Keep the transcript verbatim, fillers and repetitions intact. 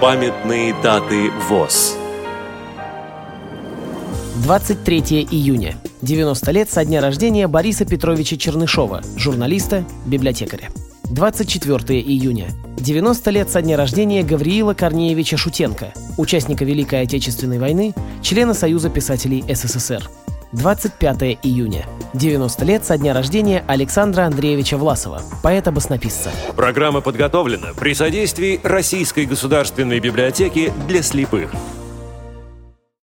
Памятные даты ВОС. двадцать третьего июня. девяносто лет со дня рождения Бориса Петровича Чернышова, журналиста, библиотекаря. двадцать четвёртого июня. девяносто лет со дня рождения Гавриила Корнеевича Шутенко, участника Великой Отечественной войны, члена Союза писателей СССР. двадцать пятого июня. девяносто лет со дня рождения Александра Андреевича Власова, поэта-баснописца. Программа подготовлена при содействии Российской государственной библиотеки для слепых.